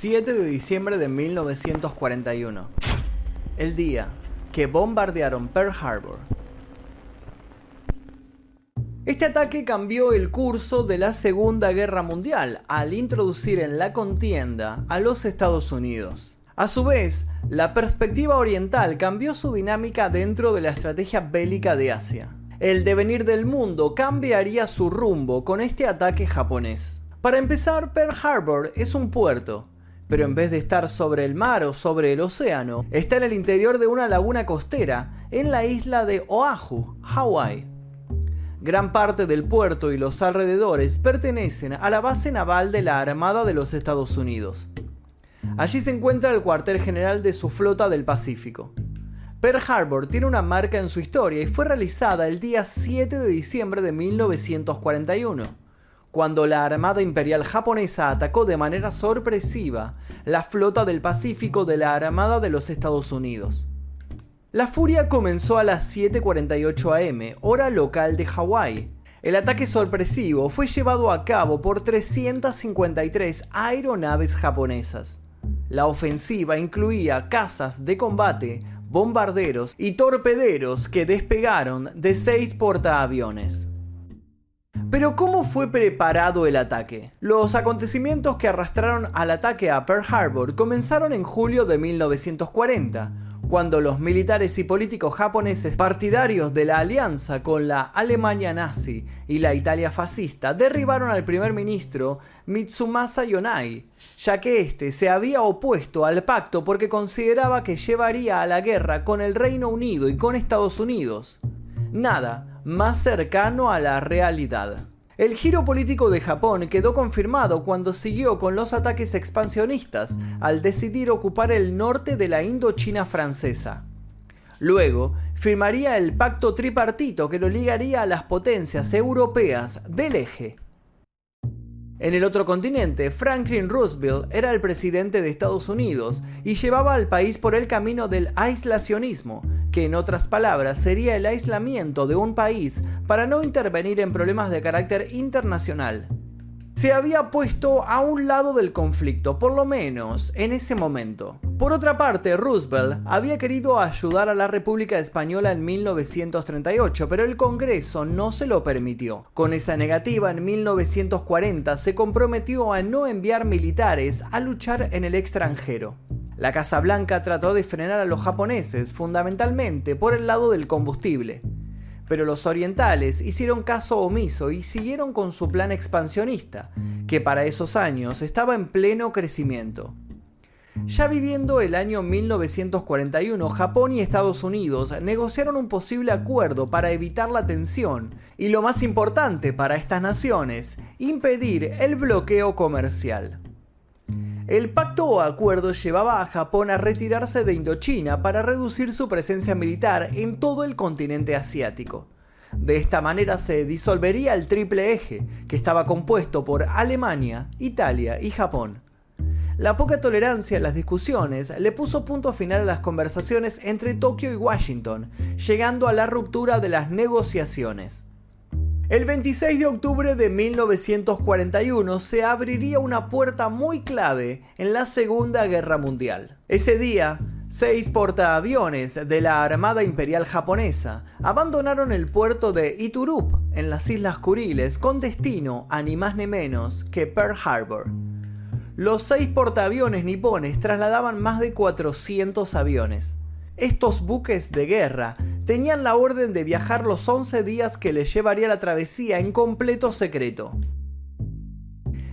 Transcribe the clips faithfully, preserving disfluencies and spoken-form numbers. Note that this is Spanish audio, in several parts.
siete de diciembre de mil novecientos cuarenta y uno, el día que bombardearon Pearl Harbor. Este ataque cambió el curso de la Segunda Guerra Mundial al introducir en la contienda a los Estados Unidos. A su vez, la perspectiva oriental cambió su dinámica dentro de la estrategia bélica de Asia. El devenir del mundo cambiaría su rumbo con este ataque japonés. Para empezar, Pearl Harbor es un puerto, pero en vez de estar sobre el mar o sobre el océano, está en el interior de una laguna costera en la isla de Oahu, Hawái. Gran parte del puerto y los alrededores pertenecen a la base naval de la Armada de los Estados Unidos. Allí se encuentra el cuartel general de su flota del Pacífico. Pearl Harbor tiene una marca en su historia y fue realizada el día siete de diciembre de mil novecientos cuarenta y uno, cuando la Armada Imperial Japonesa atacó de manera sorpresiva la flota del Pacífico de la Armada de los Estados Unidos. La furia comenzó a las siete cuarenta y ocho a eme, hora local de Hawái. El ataque sorpresivo fue llevado a cabo por trescientas cincuenta y tres aeronaves japonesas. La ofensiva incluía cazas de combate, bombarderos y torpederos que despegaron de seis portaaviones. Pero ¿cómo fue preparado el ataque? Los acontecimientos que arrastraron al ataque a Pearl Harbor comenzaron en julio de mil novecientos cuarenta, cuando los militares y políticos japoneses partidarios de la alianza con la Alemania nazi y la Italia fascista derribaron al primer ministro Mitsumasa Yonai, ya que este se había opuesto al pacto porque consideraba que llevaría a la guerra con el Reino Unido y con Estados Unidos. Nada más cercano a la realidad. El giro político de Japón quedó confirmado cuando siguió con los ataques expansionistas al decidir ocupar el norte de la Indochina francesa. Luego, firmaría el pacto tripartito que lo ligaría a las potencias europeas del Eje. En el otro continente, Franklin Roosevelt era el presidente de Estados Unidos y llevaba al país por el camino del aislacionismo, que en otras palabras sería el aislamiento de un país para no intervenir en problemas de carácter internacional. Se había puesto a un lado del conflicto, por lo menos en ese momento. Por otra parte, Roosevelt había querido ayudar a la República Española en mil novecientos treinta y ocho, pero el Congreso no se lo permitió. Con esa negativa, en mil novecientos cuarenta se comprometió a no enviar militares a luchar en el extranjero. La Casa Blanca trató de frenar a los japoneses, fundamentalmente por el lado del combustible. Pero los orientales hicieron caso omiso y siguieron con su plan expansionista, que para esos años estaba en pleno crecimiento. Ya viviendo el año mil novecientos cuarenta y uno, Japón y Estados Unidos negociaron un posible acuerdo para evitar la tensión y, lo más importante para estas naciones, impedir el bloqueo comercial. El pacto o acuerdo llevaba a Japón a retirarse de Indochina para reducir su presencia militar en todo el continente asiático. De esta manera se disolvería el triple eje, que estaba compuesto por Alemania, Italia y Japón. La poca tolerancia en las discusiones le puso punto final a las conversaciones entre Tokio y Washington, llegando a la ruptura de las negociaciones. El veintiséis de octubre de mil novecientos cuarenta y uno se abriría una puerta muy clave en la Segunda Guerra Mundial. Ese día, seis portaaviones de la Armada Imperial Japonesa abandonaron el puerto de Iturup, en las Islas Kuriles, con destino a ni más ni menos que Pearl Harbor. Los seis portaaviones nipones trasladaban más de cuatrocientos aviones. Estos buques de guerra tenían la orden de viajar los once días que les llevaría la travesía en completo secreto.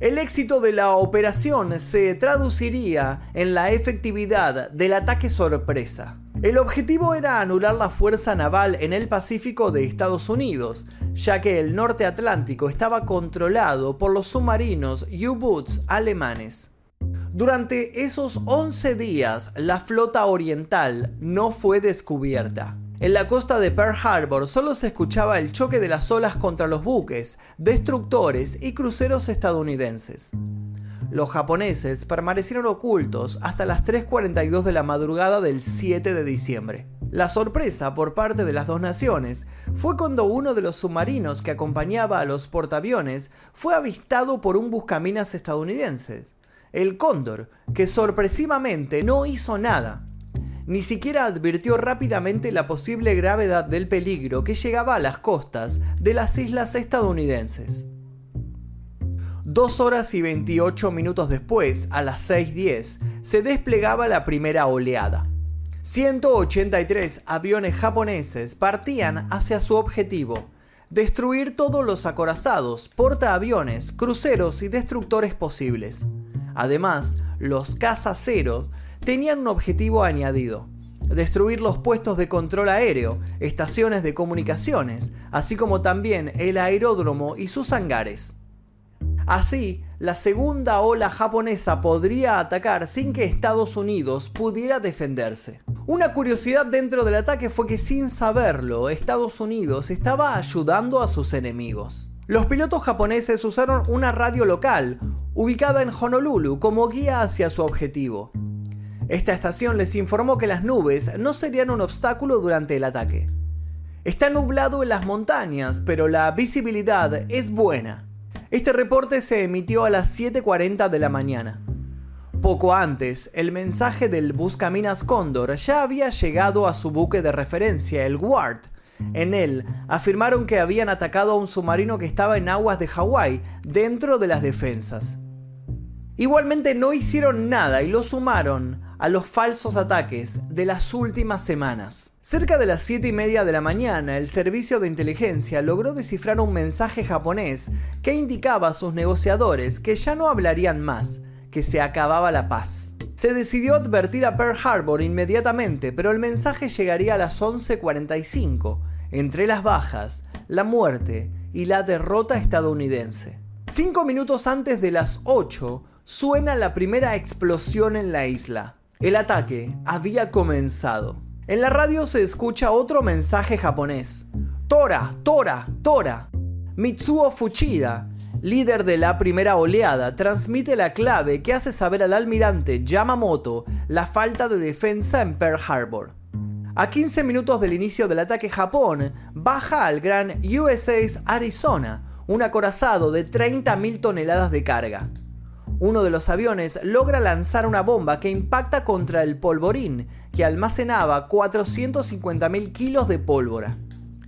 El éxito de la operación se traduciría en la efectividad del ataque sorpresa. El objetivo era anular la fuerza naval en el Pacífico de Estados Unidos, ya que el norte atlántico estaba controlado por los submarinos U-Boots alemanes. Durante esos once días, la flota oriental no fue descubierta. En la costa de Pearl Harbor solo se escuchaba el choque de las olas contra los buques, destructores y cruceros estadounidenses. Los japoneses permanecieron ocultos hasta las tres cuarenta y dos de la madrugada del siete de diciembre. La sorpresa por parte de las dos naciones fue cuando uno de los submarinos que acompañaba a los portaaviones fue avistado por un buscaminas estadounidense. el Cóndor, que sorpresivamente no hizo nada. Ni siquiera advirtió rápidamente la posible gravedad del peligro que llegaba a las costas de las islas estadounidenses. Dos horas y veintiocho minutos después, a las seis diez, se desplegaba la primera oleada. ciento ochenta y tres aviones japoneses partían hacia su objetivo: destruir todos los acorazados, portaaviones, cruceros y destructores posibles. Además, los cazaceros tenían un objetivo añadido: destruir los puestos de control aéreo, estaciones de comunicaciones, así como también el aeródromo y sus hangares. Así, la segunda ola japonesa podría atacar sin que Estados Unidos pudiera defenderse. Una curiosidad dentro del ataque fue que, sin saberlo, Estados Unidos estaba ayudando a sus enemigos. Los pilotos japoneses usaron una radio local, ubicada en Honolulu, como guía hacia su objetivo. Esta estación les informó que las nubes no serían un obstáculo durante el ataque. Está nublado en las montañas, pero la visibilidad es buena. Este reporte se emitió a las siete cuarenta de la mañana. Poco antes, el mensaje del buscaminas Cóndor ya había llegado a su buque de referencia, el Ward. En él, afirmaron que habían atacado a un submarino que estaba en aguas de Hawái, dentro de las defensas. Igualmente no hicieron nada y lo sumaron a los falsos ataques de las últimas semanas. Cerca de las siete y media de la mañana, el servicio de inteligencia logró descifrar un mensaje japonés que indicaba a sus negociadores que ya no hablarían más, que se acababa la paz. Se decidió advertir a Pearl Harbor inmediatamente, pero el mensaje llegaría a las once cuarenta y cinco, entre las bajas, la muerte y la derrota estadounidense. Cinco minutos antes de las ocho, suena la primera explosión en la isla. El ataque había comenzado. En la radio se escucha otro mensaje japonés: Tora, Tora, Tora. Mitsuo Fuchida, líder de la primera oleada, transmite la clave que hace saber al almirante Yamamoto la falta de defensa en Pearl Harbor. A quince minutos del inicio del ataque, Japón baja al gran U S S Arizona, un acorazado de treinta mil toneladas de carga. Uno de los aviones logra lanzar una bomba que impacta contra el polvorín, que almacenaba cuatrocientos cincuenta mil kilos de pólvora.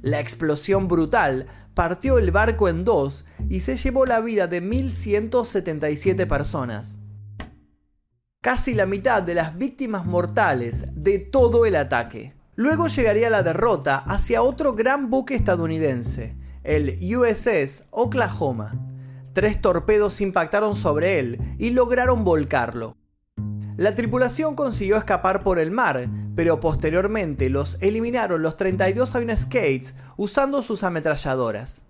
La explosión brutal partió el barco en dos y se llevó la vida de mil ciento setenta y siete personas. Casi la mitad de las víctimas mortales de todo el ataque. Luego llegaría la derrota hacia otro gran buque estadounidense, el U S S Oklahoma. Tres torpedos impactaron sobre él y lograron volcarlo. La tripulación consiguió escapar por el mar, pero posteriormente los eliminaron los treinta y dos aviones Kates usando sus ametralladoras.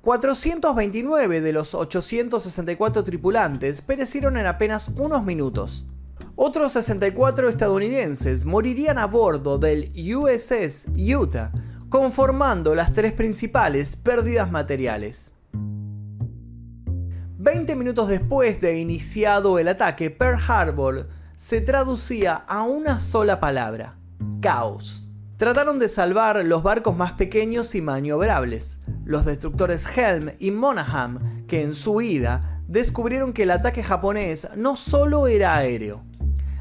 cuatrocientos veintinueve de los ochocientos sesenta y cuatro tripulantes perecieron en apenas unos minutos. Otros sesenta y cuatro estadounidenses morirían a bordo del U S S Utah, conformando las tres principales pérdidas materiales. veinte minutos después de iniciado el ataque, Pearl Harbor se traducía a una sola palabra: caos. Trataron de salvar los barcos más pequeños y maniobrables, los destructores Helm y Monaghan, que en su huida descubrieron que el ataque japonés no solo era aéreo.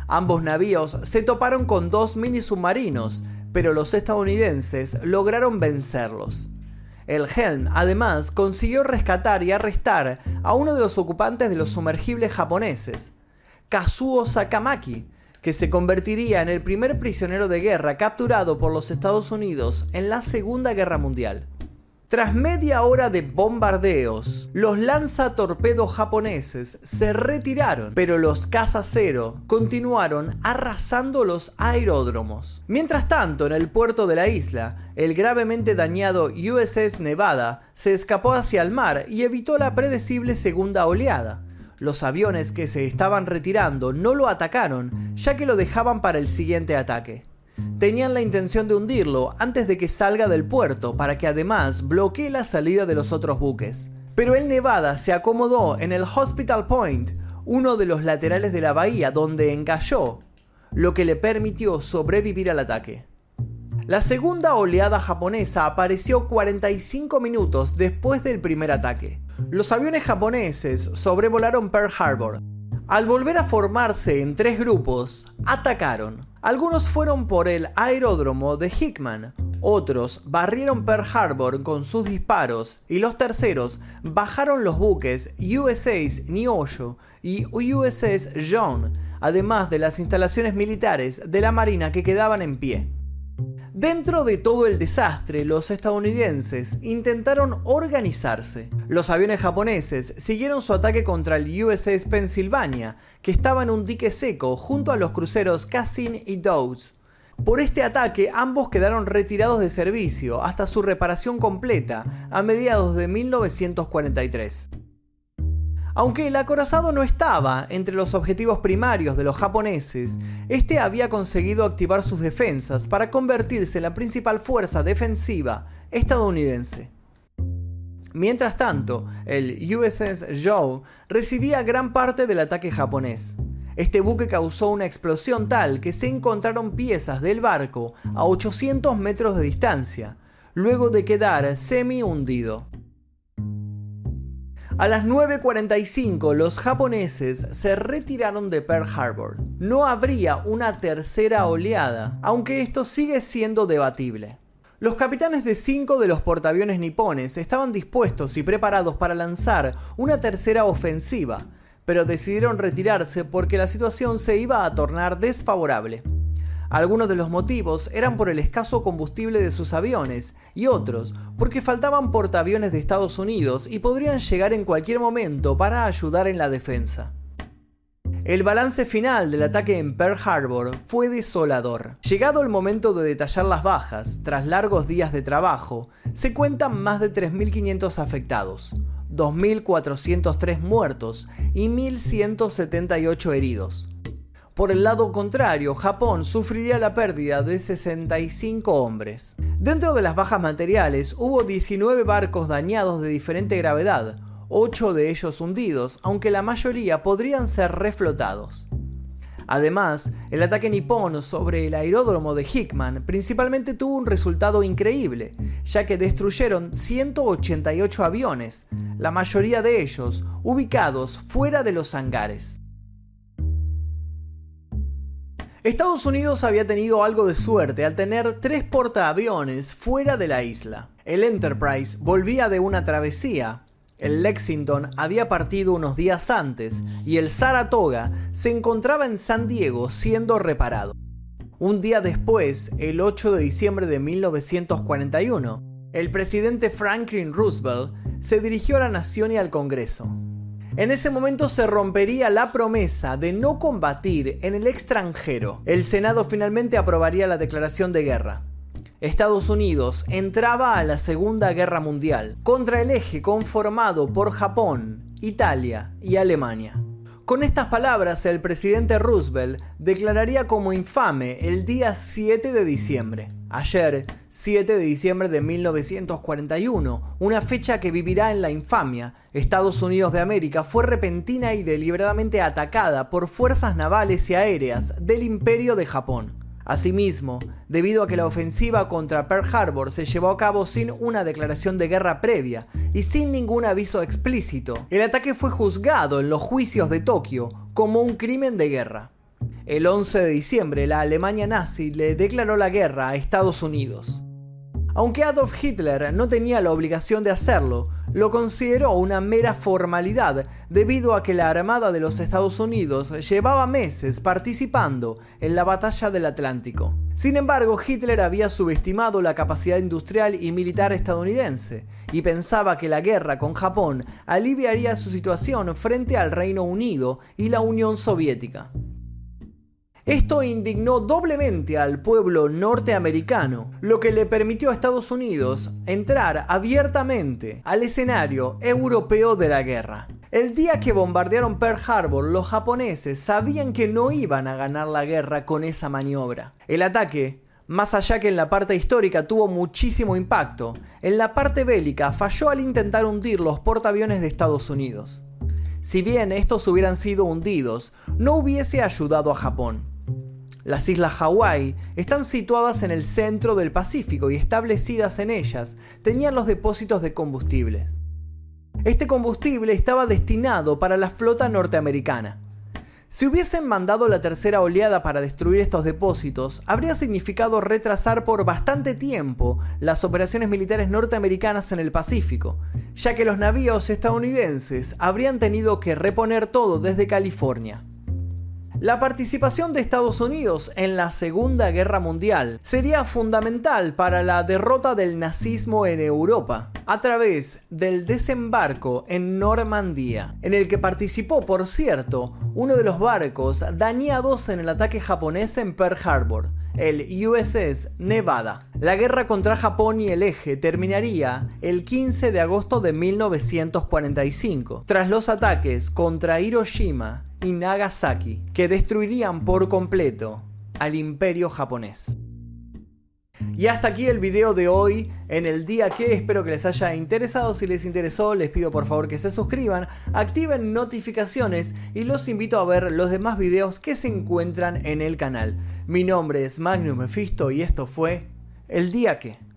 Ambos navíos se toparon con dos mini submarinos, pero los estadounidenses lograron vencerlos. El Helm, además, consiguió rescatar y arrestar a uno de los ocupantes de los sumergibles japoneses, Kazuo Sakamaki, que se convertiría en el primer prisionero de guerra capturado por los Estados Unidos en la Segunda Guerra Mundial. Tras media hora de bombardeos, los lanzatorpedos japoneses se retiraron, pero los cazacero continuaron arrasando los aeródromos. Mientras tanto, en el puerto de la isla, el gravemente dañado U S S Nevada se escapó hacia el mar y evitó la predecible segunda oleada. Los aviones que se estaban retirando no lo atacaron, ya que lo dejaban para el siguiente ataque. Tenían la intención de hundirlo antes de que salga del puerto, para que además bloquee la salida de los otros buques. Pero el Nevada se acomodó en el Hospital Point, uno de los laterales de la bahía, donde encalló, lo que le permitió sobrevivir al ataque. La segunda oleada japonesa apareció cuarenta y cinco minutos después del primer ataque. Los aviones japoneses sobrevolaron Pearl Harbor, Al volver a formarse en tres grupos, atacaron. Algunos fueron por el aeródromo de Hickman, otros barrieron Pearl Harbor con sus disparos y los terceros bajaron los buques U S S Nioyo y U S S John, además de las instalaciones militares de la Marina que quedaban en pie. Dentro de todo el desastre, los estadounidenses intentaron organizarse. Los aviones japoneses siguieron su ataque contra el U S S Pennsylvania, que estaba en un dique seco junto a los cruceros Cassin y Dawes. Por este ataque, ambos quedaron retirados de servicio hasta su reparación completa a mediados de mil novecientos cuarenta y tres. Aunque el acorazado no estaba entre los objetivos primarios de los japoneses, este había conseguido activar sus defensas para convertirse en la principal fuerza defensiva estadounidense. Mientras tanto, el U S S Joe recibía gran parte del ataque japonés. Este buque causó una explosión tal que se encontraron piezas del barco a ochocientos metros de distancia, luego de quedar semi hundido. A las nueve cuarenta y cinco los japoneses se retiraron de Pearl Harbor. No habría una tercera oleada, aunque esto sigue siendo debatible. Los capitanes de cinco de los portaaviones nipones estaban dispuestos y preparados para lanzar una tercera ofensiva, pero decidieron retirarse porque la situación se iba a tornar desfavorable. Algunos de los motivos eran por el escaso combustible de sus aviones y otros porque faltaban portaaviones de Estados Unidos y podrían llegar en cualquier momento para ayudar en la defensa. El balance final del ataque en Pearl Harbor fue desolador. Llegado el momento de detallar las bajas, tras largos días de trabajo, se cuentan más de tres mil quinientos afectados, dos mil cuatrocientos tres muertos y mil ciento setenta y ocho heridos. Por el lado contrario, Japón sufriría la pérdida de sesenta y cinco hombres. Dentro de las bajas materiales hubo diecinueve barcos dañados de diferente gravedad, ocho de ellos hundidos, aunque la mayoría podrían ser reflotados. Además, el ataque nipón sobre el aeródromo de Hickman principalmente tuvo un resultado increíble, ya que destruyeron ciento ochenta y ocho aviones, la mayoría de ellos ubicados fuera de los hangares. Estados Unidos había tenido algo de suerte al tener tres portaaviones fuera de la isla. El Enterprise volvía de una travesía, el Lexington había partido unos días antes y el Saratoga se encontraba en San Diego siendo reparado. Un día después, el ocho de diciembre de mil novecientos cuarenta y uno, el presidente Franklin Roosevelt se dirigió a la nación y al Congreso. En ese momento se rompería la promesa de no combatir en el extranjero. El Senado finalmente aprobaría la declaración de guerra. Estados Unidos entraba a la Segunda Guerra Mundial contra el eje conformado por Japón, Italia y Alemania. Con estas palabras, el presidente Roosevelt declararía como infame el día siete de diciembre. Ayer, siete de diciembre de mil novecientos cuarenta y uno, una fecha que vivirá en la infamia, Estados Unidos de América fue repentina y deliberadamente atacada por fuerzas navales y aéreas del Imperio de Japón. Asimismo, debido a que la ofensiva contra Pearl Harbor se llevó a cabo sin una declaración de guerra previa y sin ningún aviso explícito, el ataque fue juzgado en los juicios de Tokio como un crimen de guerra. El once de diciembre, la Alemania nazi le declaró la guerra a Estados Unidos. Aunque Adolf Hitler no tenía la obligación de hacerlo, lo consideró una mera formalidad debido a que la Armada de los Estados Unidos llevaba meses participando en la batalla del Atlántico. Sin embargo, Hitler había subestimado la capacidad industrial y militar estadounidense y pensaba que la guerra con Japón aliviaría su situación frente al Reino Unido y la Unión Soviética. Esto indignó doblemente al pueblo norteamericano, lo que le permitió a Estados Unidos entrar abiertamente al escenario europeo de la guerra. El día que bombardearon Pearl Harbor, los japoneses sabían que no iban a ganar la guerra con esa maniobra. El ataque, más allá que en la parte histórica tuvo muchísimo impacto, en la parte bélica falló al intentar hundir los portaaviones de Estados Unidos. Si bien estos hubieran sido hundidos, no hubiese ayudado a Japón. Las islas Hawái están situadas en el centro del Pacífico y establecidas en ellas tenían los depósitos de combustible. Este combustible estaba destinado para la flota norteamericana. Si hubiesen mandado la tercera oleada para destruir estos depósitos, habría significado retrasar por bastante tiempo las operaciones militares norteamericanas en el Pacífico, ya que los navíos estadounidenses habrían tenido que reponer todo desde California. La participación de Estados Unidos en la Segunda Guerra Mundial sería fundamental para la derrota del nazismo en Europa, a través del desembarco en Normandía, en el que participó, por cierto, uno de los barcos dañados en el ataque japonés en Pearl Harbor, el U S S Nevada. La guerra contra Japón y el Eje terminaría el quince de agosto de mil novecientos cuarenta y cinco, tras los ataques contra Hiroshima y Nagasaki, que destruirían por completo al imperio japonés. Y hasta aquí el video de hoy en El Día Que. Espero que les haya interesado. Si les interesó, les pido por favor que se suscriban, activen notificaciones y los invito a ver los demás videos que se encuentran en el canal. Mi nombre es Magnus Mephisto y esto fue El Día Que.